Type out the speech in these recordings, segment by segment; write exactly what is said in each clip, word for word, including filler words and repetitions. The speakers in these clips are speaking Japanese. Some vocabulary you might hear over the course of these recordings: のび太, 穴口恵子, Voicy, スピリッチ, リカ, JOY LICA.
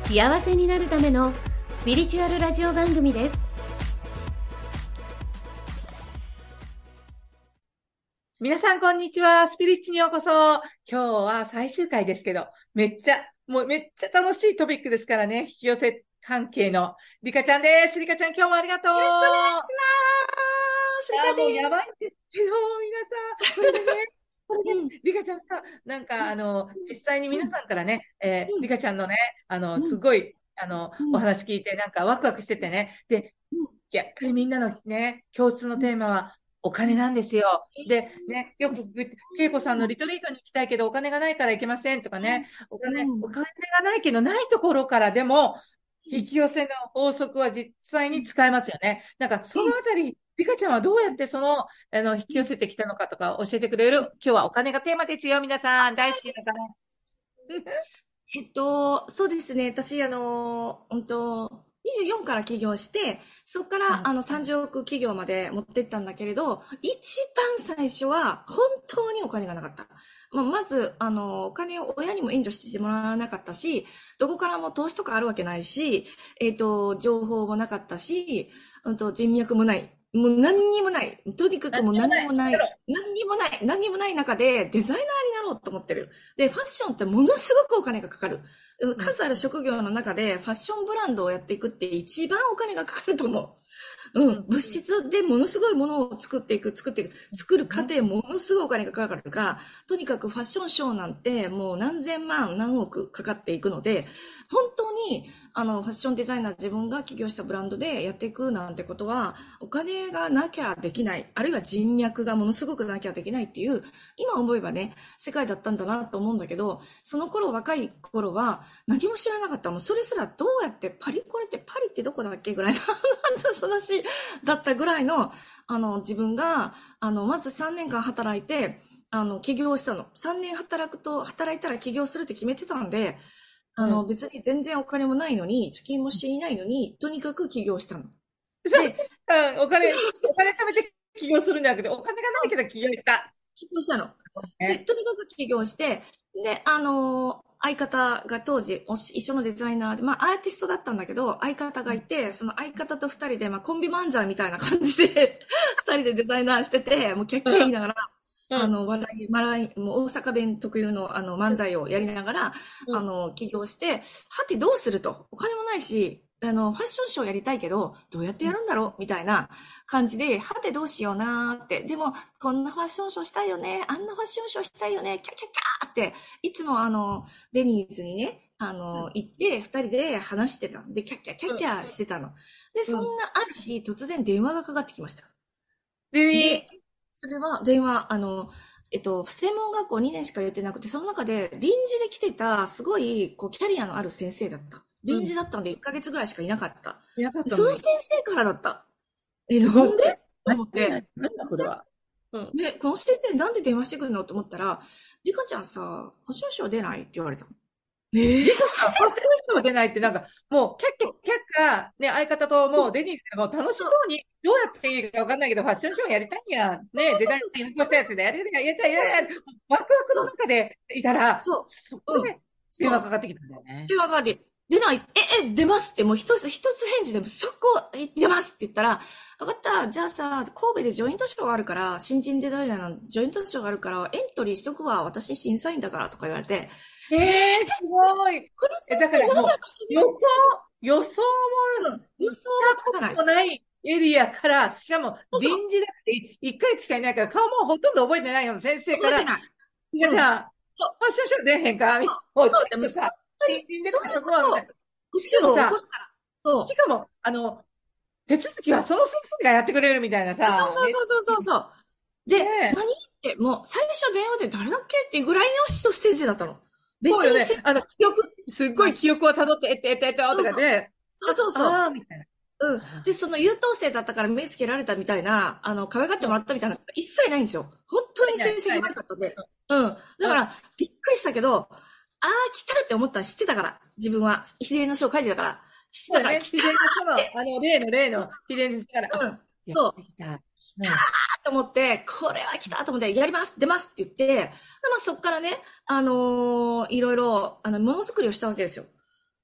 幸せになるためのスピリチュアルラジオ番組です。皆さんこんにちは。スピリッチにようこそ。今日は最終回ですけど、めっちゃもうめっちゃ楽しいトピックですからね。引き寄せ関係のリカちゃんです。リカちゃん、今日もありがとう。よろしくお願いします。リカです。やばいんですけど皆さん、これねこれね、リカちゃんさ、なんかあの実際に皆さんからね、えー、リカちゃんのね、あのすごいあのお話聞いて、なんかワクワクしててね。で、やっぱりみんなのね共通のテーマはお金なんですよ。でね、よく恵子さんのリトリートに行きたいけどお金がないから行けませんとかね、お金お金がないけどないところからでも引き寄せの法則は実際に使えますよね。なんかそのあたり、リカちゃんはどうやってその、あの、引き寄せてきたのかとか教えてくれる？今日はお金がテーマですよ、皆さん。大好きだから。えっと、そうですね。私、あの、うんと、にじゅうよんから起業して、そこから、うん、あの、さんじゅうおく企業まで持ってったんだけれど、一番最初は本当にお金がなかった。まあ、まず、あの、お金を親にも援助してもらわなかったし、どこからも投資とかあるわけないし、えっと、情報もなかったし、うんと、人脈もない。もう何にもない。とにかくもう何にもない。何にもない。何にもない中でデザイナーになろうと思ってる。で、ファッションってものすごくお金がかかる。数ある職業の中でファッションブランドをやっていくって一番お金がかかると思う。うん。物質でものすごいものを作っていく、作っていく、作る過程ものすごいお金がかかるから、とにかくファッションショーなんてもう何千万、何億かかっていくので、本当にあのファッションデザイナー、自分が起業したブランドでやっていくなんてことは、お金がなきゃできない、あるいは人脈がものすごくなきゃできないっていう、今思えばね、世界だったんだなと思うんだけど、その頃、若い頃は何も知らなかった。もうそれすらどうやってパリ、これってパリってどこだっけぐらいの話だったぐらいの、あの自分があのまずさんねんかん働いて、あの起業したの。さんねん働くと、働いたら起業するって決めてたんで、あの別に全然お金もないのに、貯金もしていないのに、とにかく起業したの。お金、お金貯めて起業するんじゃなくて、お金がないけど起業した。起業したの。で、とにかく起業して、で、あのー、相方が当時、一緒のデザイナーで、まあ、アーティストだったんだけど、相方がいて、その相方と二人で、まあ、コンビ漫才みたいな感じで、二人でデザイナーしてて、もうキャッキャ言いながら、あの、話題、笑い、もう大阪弁特有のあの漫才をやりながら、うん、あの、起業して、はてどうすると。お金もないし、あの、ファッションショーやりたいけど、どうやってやるんだろうみたいな感じで、はてどうしようなーって。でも、こんなファッションショーしたいよね。あんなファッションショーしたいよね。キャキャキャーって、いつもあの、デニーズにね、あの、行って、二人で話してた。で、キャキャキャキャしてたの。で、そんなある日、突然電話がかかってきました。ビビそれは、電話、あの、えっと、専門学校にねんしか言ってなくて、その中で臨時で来てた、すごい、こう、キャリアのある先生だった。臨時だったのでいっかげつぐらいしかいなかった。いなかったね、その先生からだった。え、なんでと思って。なんだそれは。うん、で、この先生なんで電話してくるのと思ったら、リカちゃんさ、保証書出ないって言われたの。えぇ、ー、リカさん、保証書出ないってなんか、もう、キャッキャッキャッカー、ね、相方ともうデニーズも楽しそうに、どうやっていいかわかんないけど、ファッションショーやりたいんや。ね、デザインしてやったやつで、やりたい、やりたい、やりたい。ワクワクの中でいたら、そう、そこで電話かかってきたんだよね。電話かかって。出ない、え、え、出ますって、もう一つ、一つ返事でも、そこ、え、出ますって言ったら、わかった、じゃあさ、神戸でジョイントショーがあるから、新人デザイナーのジョイントショーがあるから、エントリーしとくわ、私審査員だから、とか言われて。えー、すごい。このだからもう、予想、予想も、予想もつかない。もないエリアから、しかも、臨時だって、一回しかいないから、顔もほとんど覚えてないよ、先生から。覚えてない。じゃあ、ファッションショー出へんか、みたいな。そういうことを口を起こすから。そう。しかも、あの、手続きはその先生がやってくれるみたいなさ。そうそうそうそうそう。で、ね、何って、もう最初電話で誰だっけっていうぐらいの人先生だったの。別に。そうよね。あの、記憶、すっごい記憶を辿って、えってえってえって、とかね。そうそうそう。ああ、みたいな。うん。で、その優等生だったから目つけられたみたいな、あの、可愛がってもらったみたいな、一切ないんですよ。本当に先生が悪かったんで。うん。だから、びっくりしたけど、ああ、来たって思ったら知ってたから。自分は、秘伝の書を書いてたから。知ってたから、来たって。あの、例の例の秘伝の書から。うん。そう。来た。来たと思って、これは来たと思って、やります出ますって言って、でまあ、そっからね、あのー、いろいろ、あの、ものづくりをしたわけですよ。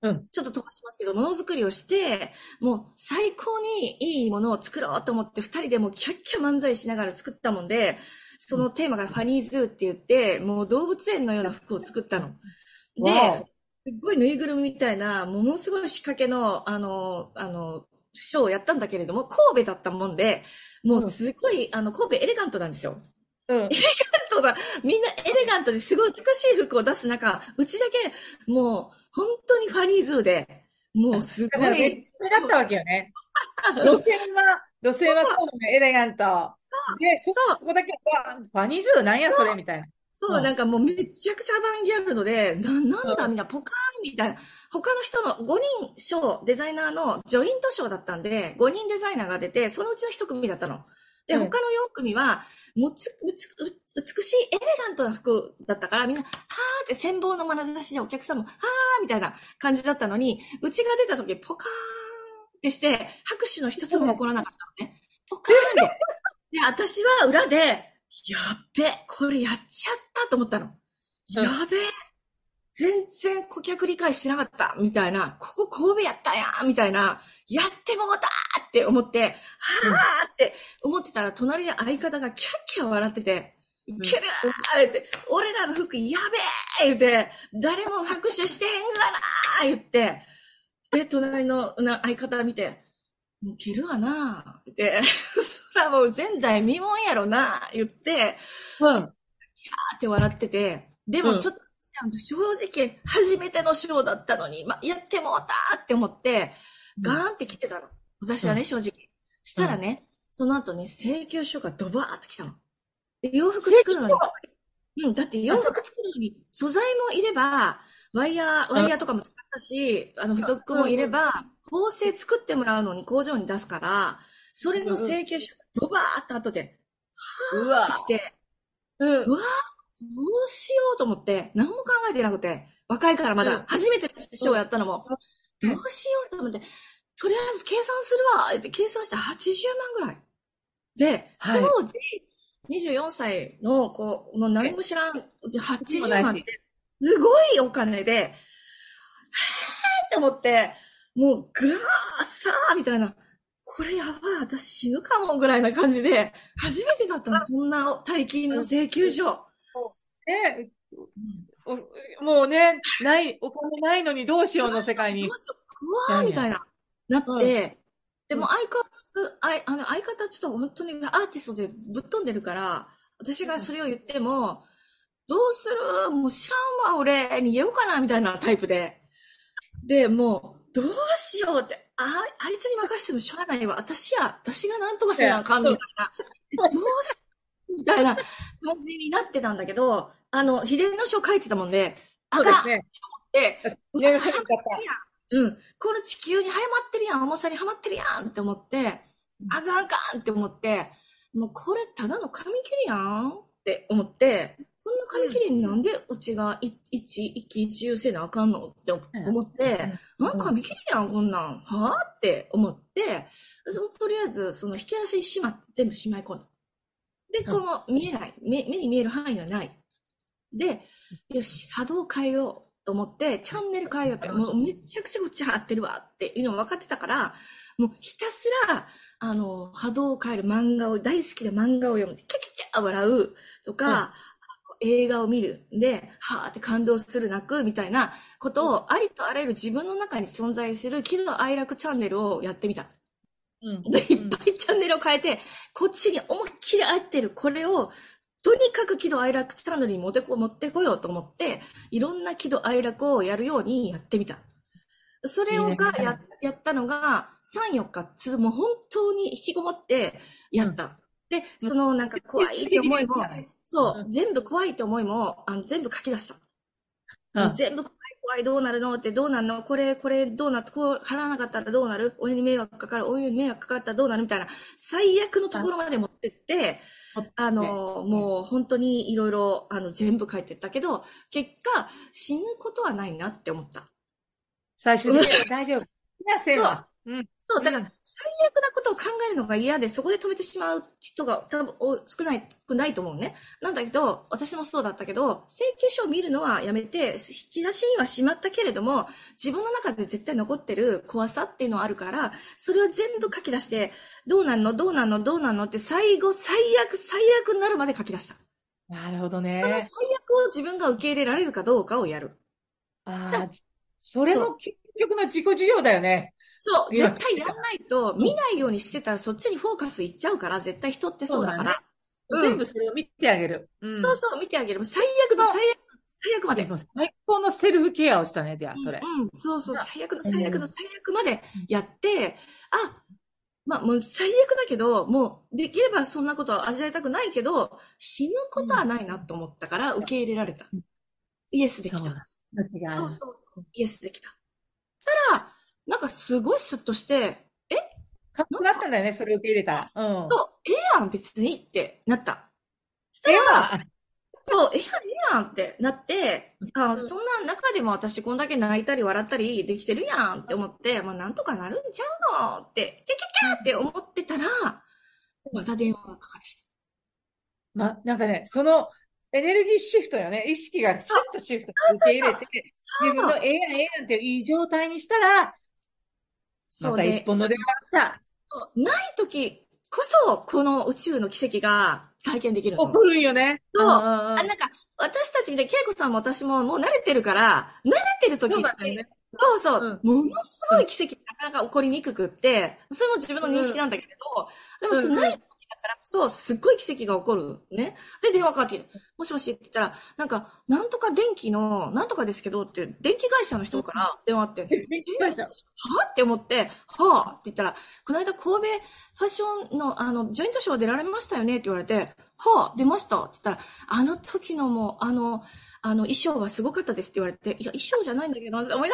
うん、ちょっと飛ばしますけど、ものづくりをして、もう最高にいいものを作ろうと思って、二人でもうキャッキャ漫才しながら作ったもんで、そのテーマがファニーズーって言って、もう動物園のような服を作ったの。で、すっごいぬいぐるみみたいな、ものすごい仕掛けの、あの、あの、ショーをやったんだけれども、神戸だったもんで、もうすごい、うん、あの、神戸エレガントなんですよ。うん、エレガントが、みんなエレガントですごい美しい服を出す中、うちだけ、もう、本当にファニーズーで、もうすごい。だ, 別だったわけよね。路線は、路線はそうね、エレガント。で、そこだけは、ファニーズーなんやそれみたいな。そう、うん、なんかもうめちゃくちゃアバンギャルドで、な、なんだみんなポカーンみたいな。他の人のごにん賞、デザイナーのジョイント賞だったんで、ごにんデザイナーが出て、そのうちのひと組だったの。で、他のよん組は、もつ、うつ、うつ、美しいエレガントな服だったから、みんな、はーって羨望の眼差しでお客さんも、はーみたいな感じだったのに、うちが出た時、ポカーンってして、拍手の一つも起こらなかったのね。ポカーンで。で、私は裏で、やっべ、これやっちゃったと思ったの。やべ、全然顧客理解してなかった、みたいな、ここ神戸やったやーみたいな、やってもうたーって思って、はーって思ってたら、隣の相方がキャッキャ笑ってて、いけるーって、俺らの服やべー言って、誰も拍手してへんがなー言って、で、隣の相方見て、もういけるわなーって、そらもう前代未聞やろなー言って、うん。やーって笑ってて、でもちょっと、うん正直、初めてのショーだったのに、ま、やってもうたーって思って、ガーンって来てたの。私はね、うん、正直。したらね、うん、その後ね、請求書がドバーって来たの。で洋服作るのに。うん、だって洋服作るのに、素材もいれば、ワイヤー、ワイヤーとかも使ったし、あの、付属もいれば、縫製作ってもらうのに工場に出すから、それの請求書がドバーって後で、はーって来て、うわー、うんうわどうしようと思って、何も考えてなくて、若いからまだ、初めてショーやったのも、うんうん、どうしようと思って、とりあえず計算するわって計算してはちじゅうまんぐらい。で、はい、当時、にじゅうよんさいの子、もう何も知らん、はちじゅうまんって、すごいお金で、へーって思って、もう、ぐわーさーみたいな、これやばい、私死ぬかもぐらいな感じで、初めてだったの、そんな大金の請求書。え、もうね、ない、お金ないのにどうしようの世界に。うわーみたいな、なって、うん、でも相方、あの相方ちょっと本当にアーティストでぶっ飛んでるから、私がそれを言っても、うん、どうするもう知らんわ、俺、逃げようかな、みたいなタイプで。で、もう、どうしようって、あ、あいつに任せてもしょうがないわ、私や、私がなんとかせなあかん、みたいな。どうしみたいな感じになってたんだけど、あの、秘伝の書書いてたもんで、あかんと思って、うん、この地球にはやまってるやん、重さにはまってるやんって思って、あかんあかんって思って、もうこれただの紙切りやんって思って、こんな紙切りになんでうちが一、一、一気一遊せなあかんのって思って、うんうん、なんか紙切りやん、こんなん、はぁって思って、そのとりあえず、その引き出ししまって、全部しまい込んだ。で、この見えない、目、目に見える範囲はない。で、よし、波動を変えようと思って、チャンネル変えようって、もうめちゃくちゃこっちは合ってるわっていうのも分かってたから、もうひたすら、あの、波動を変える漫画を、大好きな漫画を読む。キャキャキャ笑うとか、うん、映画を見る。で、はーって感動する泣くみたいなことを、ありとあらゆる自分の中に存在する喜怒哀楽チャンネルをやってみた。うん、でいっぱいチャンネルを変えて、こっちに思いっきり合ってる、これを、とにかく喜怒哀楽チャンネルに持ってこ、持ってこようと思って、いろんな喜怒哀楽をやるようにやってみた。それをがや、やったのが、さん、よっか、もう本当に引きこもってやった。うん、で、そのなんか怖いって思いも、そう、全部怖いって思いも、あの全部書き出した。うん、全部怖い怖い、どうなるのってどうなるのこれ、これどうなって、こう払わなかったらどうなる、親に迷惑かかる、親に迷惑かかったらどうなるみたいな、最悪のところまで持ってって、あの、もう本当にいろいろ、あの、全部書いてったけど、結果、死ぬことはないなって思った。最終的に大丈夫。いや、うん、そう、だから最悪なことを考えるのが嫌で、そこで止めてしまう人が多分少ないくないと思うね。なんだけど、私もそうだったけど、請求書を見るのはやめて、引き出しにはしまったけれども、自分の中で絶対残ってる怖さっていうのはあるから、それは全部書き出して、どうなんのどうなんのどうなんのって最後、最悪、最悪になるまで書き出した。なるほどね。その最悪を自分が受け入れられるかどうかをやる。ああ、それも結局の自己需要だよね。そう、絶対やんないと、見ないようにしてたらそっちにフォーカスいっちゃうから、絶対人ってそうだから。そうだね、うん、全部それを見てあげる、うん。そうそう、見てあげる。最悪の最悪、最悪まで。最高のセルフケアをしたね、じゃあ、それ、うん。うん、そうそう、最悪の最悪の最悪までやって、あ、まあ、もう最悪だけど、もうできればそんなことは味わいたくないけど、死ぬことはないなと思ったから、受け入れられた。うん、イエスできた。そうそうそう、イエスできた。たら、なんかすごいスッとして、え？かっこよかったんだよね、それを受け入れたら。うん。そう、ええやん、別にってなった。したら、そう、ええやん、ええやんってなって、あ、そんな中でも私こんだけ泣いたり笑ったりできてるやんって思って、まあなんとかなるんちゃうのって、キャキャキャって思ってたら、また電話がかかってきて。ま、なんかね、その、エネルギーシフトよね。意識がシュッとシフト受け入れて、そうそうそう、自分のええやん、ええやんっていい状態にしたら、そうね、また一本の出があった。ない時こそ、この宇宙の奇跡が体験できるの。起こるよね。そう。あ、なんか、私たちみたいに、けいこさんも私ももう慣れてるから、慣れてる時って、そう、ね、そうそう、うん、ものすごい奇跡なかなか起こりにくくって、それも自分の認識なんだけれど、うん、でも、慣れてる時だからこそ、すっごい奇跡が起こるね。で、電話かかって、もしもしって言ったら、なんか、なんとか電気の、なんとかですけどって、電気会社の人から電話あって、電気会社はぁって思って、はぁって言ったら、この間神戸ファッションの、あの、ジョイントショー出られましたよねって言われて、はぁ、出ましたって言ったら、あの時のもう、あの、あの、衣装はすごかったですって言われて、いや、衣装じゃないんだけど、思いながら、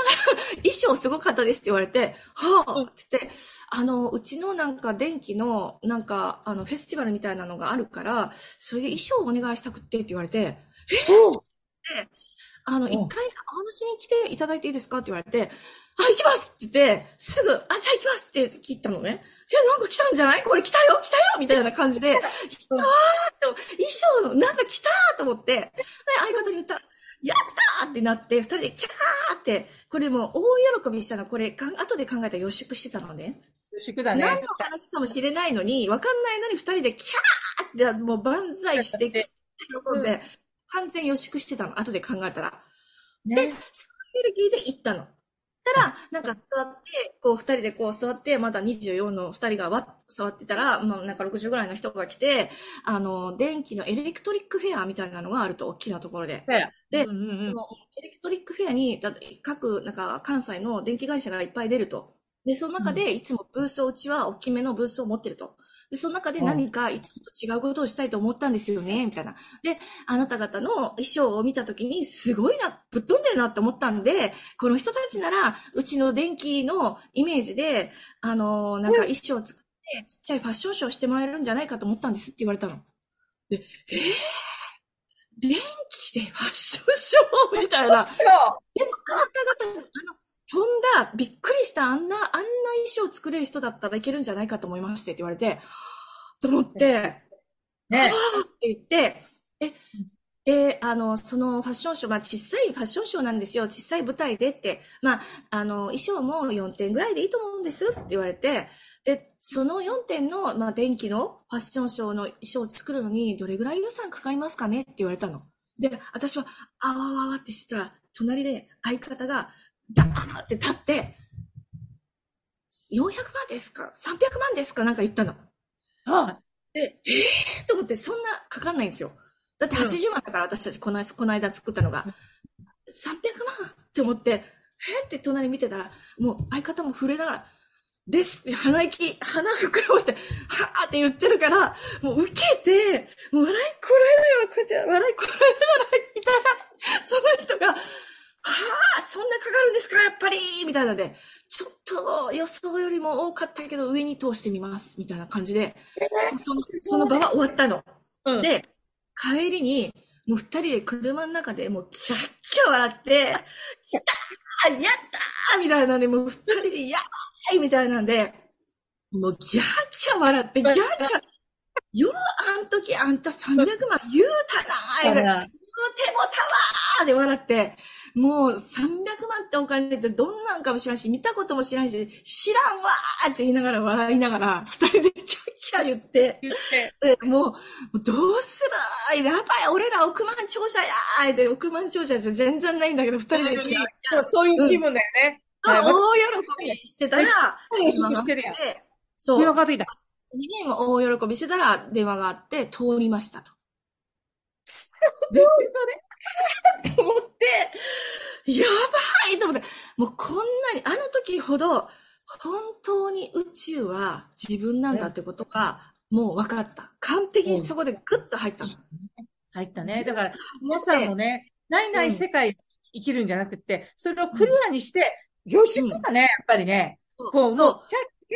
衣装すごかったですって言われて、はぁって言って、あの、うちのなんか電気の、なんか、あの、フェスティバルみたいなのがあるから、それで衣装をお願いしたくて、言われて、え？あの、一回、お話に来ていただいていいですかって言われて、あ、行きますって言って、すぐ、あ、じゃあ行きますって切ったのね。いや、なんか来たんじゃない？これ来たよ、来たよみたいな感じで、わーって、衣装の、なんか来たーと思って、で、相方に言ったら、やったーってなって、二人でキャーって、これもう大喜びしたの、これ、後で考えたら予習してたのね。予習だね。何の話かもしれないのに、わかんないのに二人でキャーって、もう万歳して、喜んで、うん、完全予習してたの、後で考えたら。ね、で、そのエネルギーで行ったの。たら、なんか座って、こう二人でこう座って、まだにじゅうよんの二人がわっ座ってたら、まあなんかろくじゅうぐらいの人が来て、あの、電気のエレクトリックフェアみたいなのがあると、大きなところで。で、うんうんうん、このエレクトリックフェアに、だって各、なんか関西の電気会社がいっぱい出ると。で、その中でいつもブースを、うちは大きめのブースを持ってると。で、その中で何かいつもと違うことをしたいと思ったんですよね、みたいな。で、あなた方の衣装を見たときに、すごいな、ぶっ飛んでるなって思ったんで、この人たちなら、うちの電気のイメージで、あの、なんか衣装を作って、ちっちゃいファッションショーしてもらえるんじゃないかと思ったんですって言われたの。で、えぇ、ー、電気でファッションショーみたいな。でも、あなた方の、あの、飛んだ、びっくりした、あんな、あんな衣装作れる人だったらいけるんじゃないかと思いましてって言われて、と思って、ねえって言って、え、で、あの、そのファッションショー、まあ、小さいファッションショーなんですよ、小さい舞台でって、まあ、あの、衣装もよんてんぐらいでいいと思うんですって言われて、で、そのよんてんの、まあ、電気のファッションショーの衣装を作るのに、どれぐらい予算かかりますかねって言われたの。で、私は、あわわわってしたら、隣で相方が、ダーって立って、よんひゃくまんですか ?さんびゃくまんですかなんか言ったの。ああ。で、えぇーと思って、そんなかかんないんですよ。だってはちじゅうまんだから、私たちこの間、この間作ったのが。さんびゃくまんって思って、えぇって隣見てたら、もう相方も震えながら、ですって鼻息、鼻膨らまして、はぁって言ってるから、もうウケて、もう笑いこらえながら、こっち笑いこらえながらいたら、その人が、はあ、そんなかかるんですか、やっぱりみたいなので、ちょっと予想よりも多かったけど上に通してみますみたいな感じで、その、その場は終わったの、うん、で帰りにもう二人で車の中でもうキャッキャ笑って、やったーやったーみたいなので、もう二人でやばいみたいなんで、もうギャーキャー笑ってギャーキャーよ、あん時あんたさんびゃくまん言うたなーみたいな、でもたわーで笑って、もうさんびゃくまんってお金ってどんなんかも知らんし、見たことも知らんし、知らんわーって言いながら笑いながら二人でキャッキャ言って言って、もうどうするー、やばい俺ら億万長者やーって、億万長者じゃ全然ないんだけど二人でキャッキャ、そういう気分だよね、うん、大喜びしてたら電話があって、そう電話がついた、ににんも大喜びしてたら電話があって、通りましたと。どうそれと思って、やばいと思って、もうこんなに、あの時ほど、本当に宇宙は自分なんだってことが、もう分かった。完璧にそこでグッと入ったの。うん、入ったね。だから、皆さんもね、ないない世界生きるんじゃなくて、うん、それをクリアにして、凝縮だね、やっぱりね。うん、こう、もう、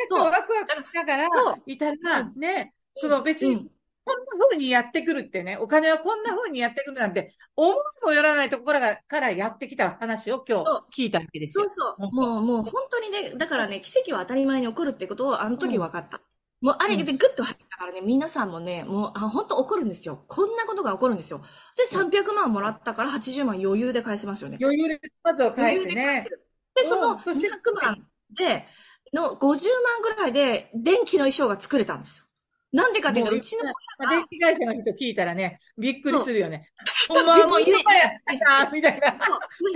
結構ワクワクしながら、いたら、ね、その別に、うん、こんな風にやってくるってね、お金はこんな風にやってくるなんて、思いもよらないところからやってきた話を今日聞いたわけですよ。そうそう。もう、もう本当にね、だからね、奇跡は当たり前に起こるってことをあの時分かった。うん、もうあれでグッと入ったからね、皆さんもね、もう、あ、本当起こるんですよ。こんなことが起こるんですよ。で、さんびゃくまんもらったからはちじゅうまん余裕で返せますよね。余裕でまずは返してね。で、そのにひゃくまんで、のごじゅうまんぐらいで電気の衣装が作れたんですよ。なんでかっていうと、うちの親が。電気会社の人聞いたらね、びっくりするよね。お前はもういいのかやったみたいな。もったく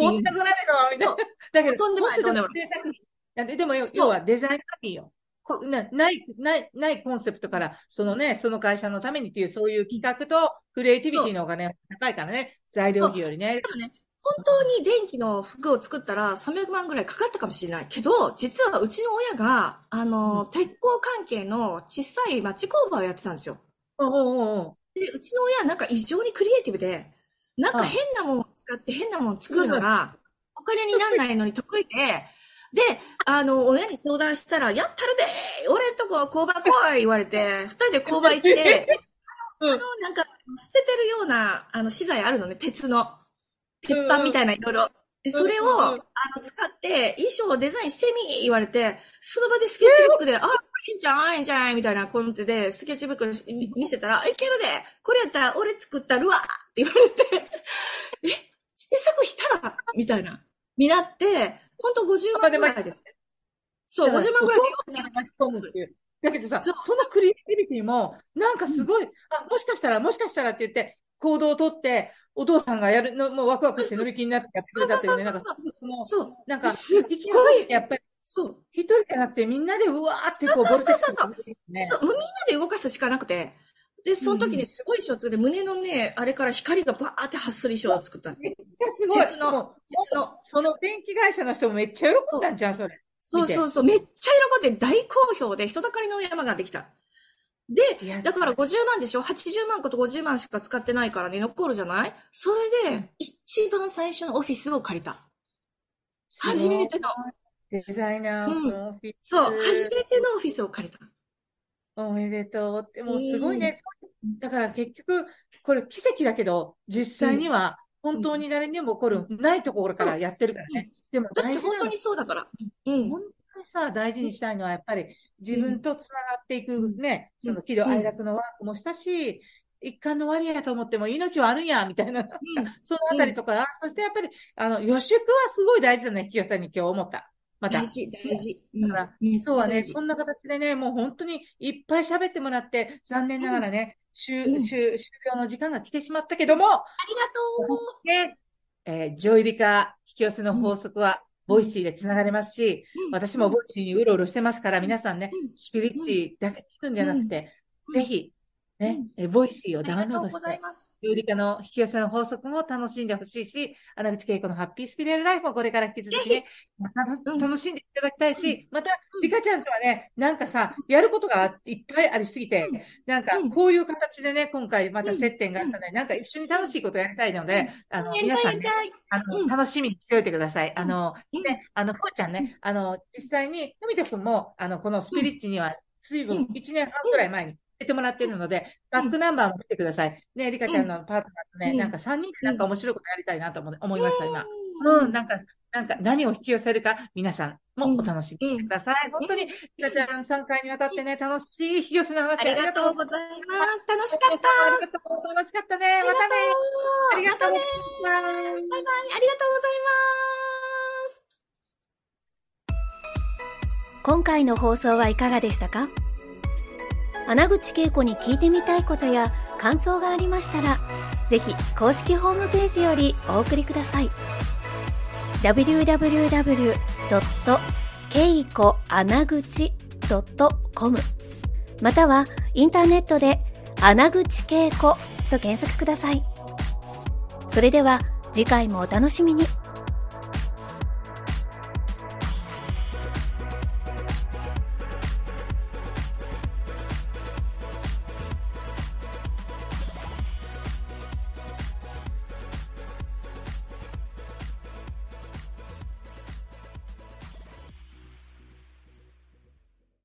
なるのみたいな。だけど、とんでもない、とんでもない。でも、要はデザイン作品よ。ない、ない、ないコンセプトから、そのね、その会社のためにっていう、そういう企画と、クリエイティビティの方がね、高いからね、材料費よりね。本当に電気の服を作ったらさんびゃくまんぐらいかかったかもしれないけど、実はうちの親が、あの、うん、鉄工関係の小さい町工場をやってたんですよ。おうおう。で、うちの親はなんか異常にクリエイティブで、なんか変なものを使って変なものを作るのが、お金になんないのに得意で、で、あの、親に相談したら、やったるでー俺んとこ工場来い言われて、二人で工場行って、あの、あのなんか捨ててるような、あの、資材あるのね、鉄の。鉄板みたいないろいろ。それを、うんうん、あの、使って、衣装をデザインしてみ言われて、その場でスケッチブックで、えー、あ、いいんじゃん、いいんじゃん、みたいなコンテで、スケッチブック見せたら、いけるで、これやったら俺作ったるわって言われて、え、制作費ただみたいな。になって、ほんとごじゅうまんぐらいです。そう、ごじゅうまんぐらいで。だけどさ、そのクリエイティビティも、なんかすごい、うん、あ、もしかしたら、もしかしたらって言って、行動をとって、お父さんがやるの、もうワクワクして乗り気になってやってくれたっていうね、なんか、そう、なんか、すごい、やっぱり、そう、一人じゃなくてみんなでうわーってこう、そうそうそう、ね、そう、みんなで動かすしかなくて、で、その時にすごい衣装を作って、胸のね、あれから光がバーって発する衣装を作ったの。めっちゃすごい。鉄の、鉄の、その電気会社の人もめっちゃ喜んだんじゃん、それ。そうそうそう、めっちゃ喜んで大好評で、人だかりの山ができた。で、だからごじゅうまんでしょ ?はちじゅうまんことごじゅうまんしか使ってないからね、残るじゃない？それで、一番最初のオフィスを借りた。初めての。デザイナーのオフィス、うん。そう、初めてのオフィスを借りた。おめでとうって、もうすごいね。うん、だから結局、これ奇跡だけど、実際には本当に誰にも起こる、うん、ないところからやってるからね。うん、でも大事なのだって本当にそうだから。うん。さ、大事にしたいのはやっぱり自分とつながっていくね、うん、その喜怒哀楽のワークもしたし、うん、一貫の終わりやと思っても命はあるんやみたいな、うん、そのあたりとか、うん、そしてやっぱりあの予習はすごい大事だね、引き方に今日思った。また大事大事。だから、うん、今日はねそんな形でね、もう本当にいっぱい喋ってもらって残念ながらね、終終終了の時間が来てしまったけども、ありがとう。ね、えー、ジョイリカ引き寄せの法則は。うん、ボイシーでつながれますし、うん、私もボイシーにうろうろしてますから、皆さんね、スピリッチだけ聞くんじゃなくて、うん、ぜひね、うん、えボイシーをダウンロードして料理家の引き寄せの法則も楽しんでほしいし、穴口恵子のハッピースピリアルライフもこれから引き続きね楽しんでいただきたいし、うん、またリカちゃんとはね、なんかさ、やることがいっぱいありすぎて、うん、なんかこういう形でね、今回また接点があったので、うん、なんか一緒に楽しいことをやりたいので、うん、あの皆さんね、あの、うん、楽しみにしておいてください。あの、うん、ね、あのこうちゃんね、あの実際にのび太くんもあのこのスピリッチには随分いちねんはんくらい前に出てもらってるので、バックナンバーも見てください。ね、リカちゃんのパートナーとね、うん、なんかさんにんでなんか面白いことやりたいなと思いました、今。うん、なんか、なんか何を引き寄せるか、皆さんもお楽しみください。うん、本当に、リカちゃんさんかいにわたってね、楽しい引き寄せの話ありがとうございます。楽しかった。ありがとう。楽しかったね。またね。ありがとう。バイバイ。ありがとうございます。今回の放送はいかがでしたか？穴口恵子に聞いてみたいことや感想がありましたら、ぜひ公式ホームページよりお送りください。ダブリューダブリューダブリュードットケイコアナグチドットコム またはインターネットで穴口恵子と検索ください。それでは次回もお楽しみに。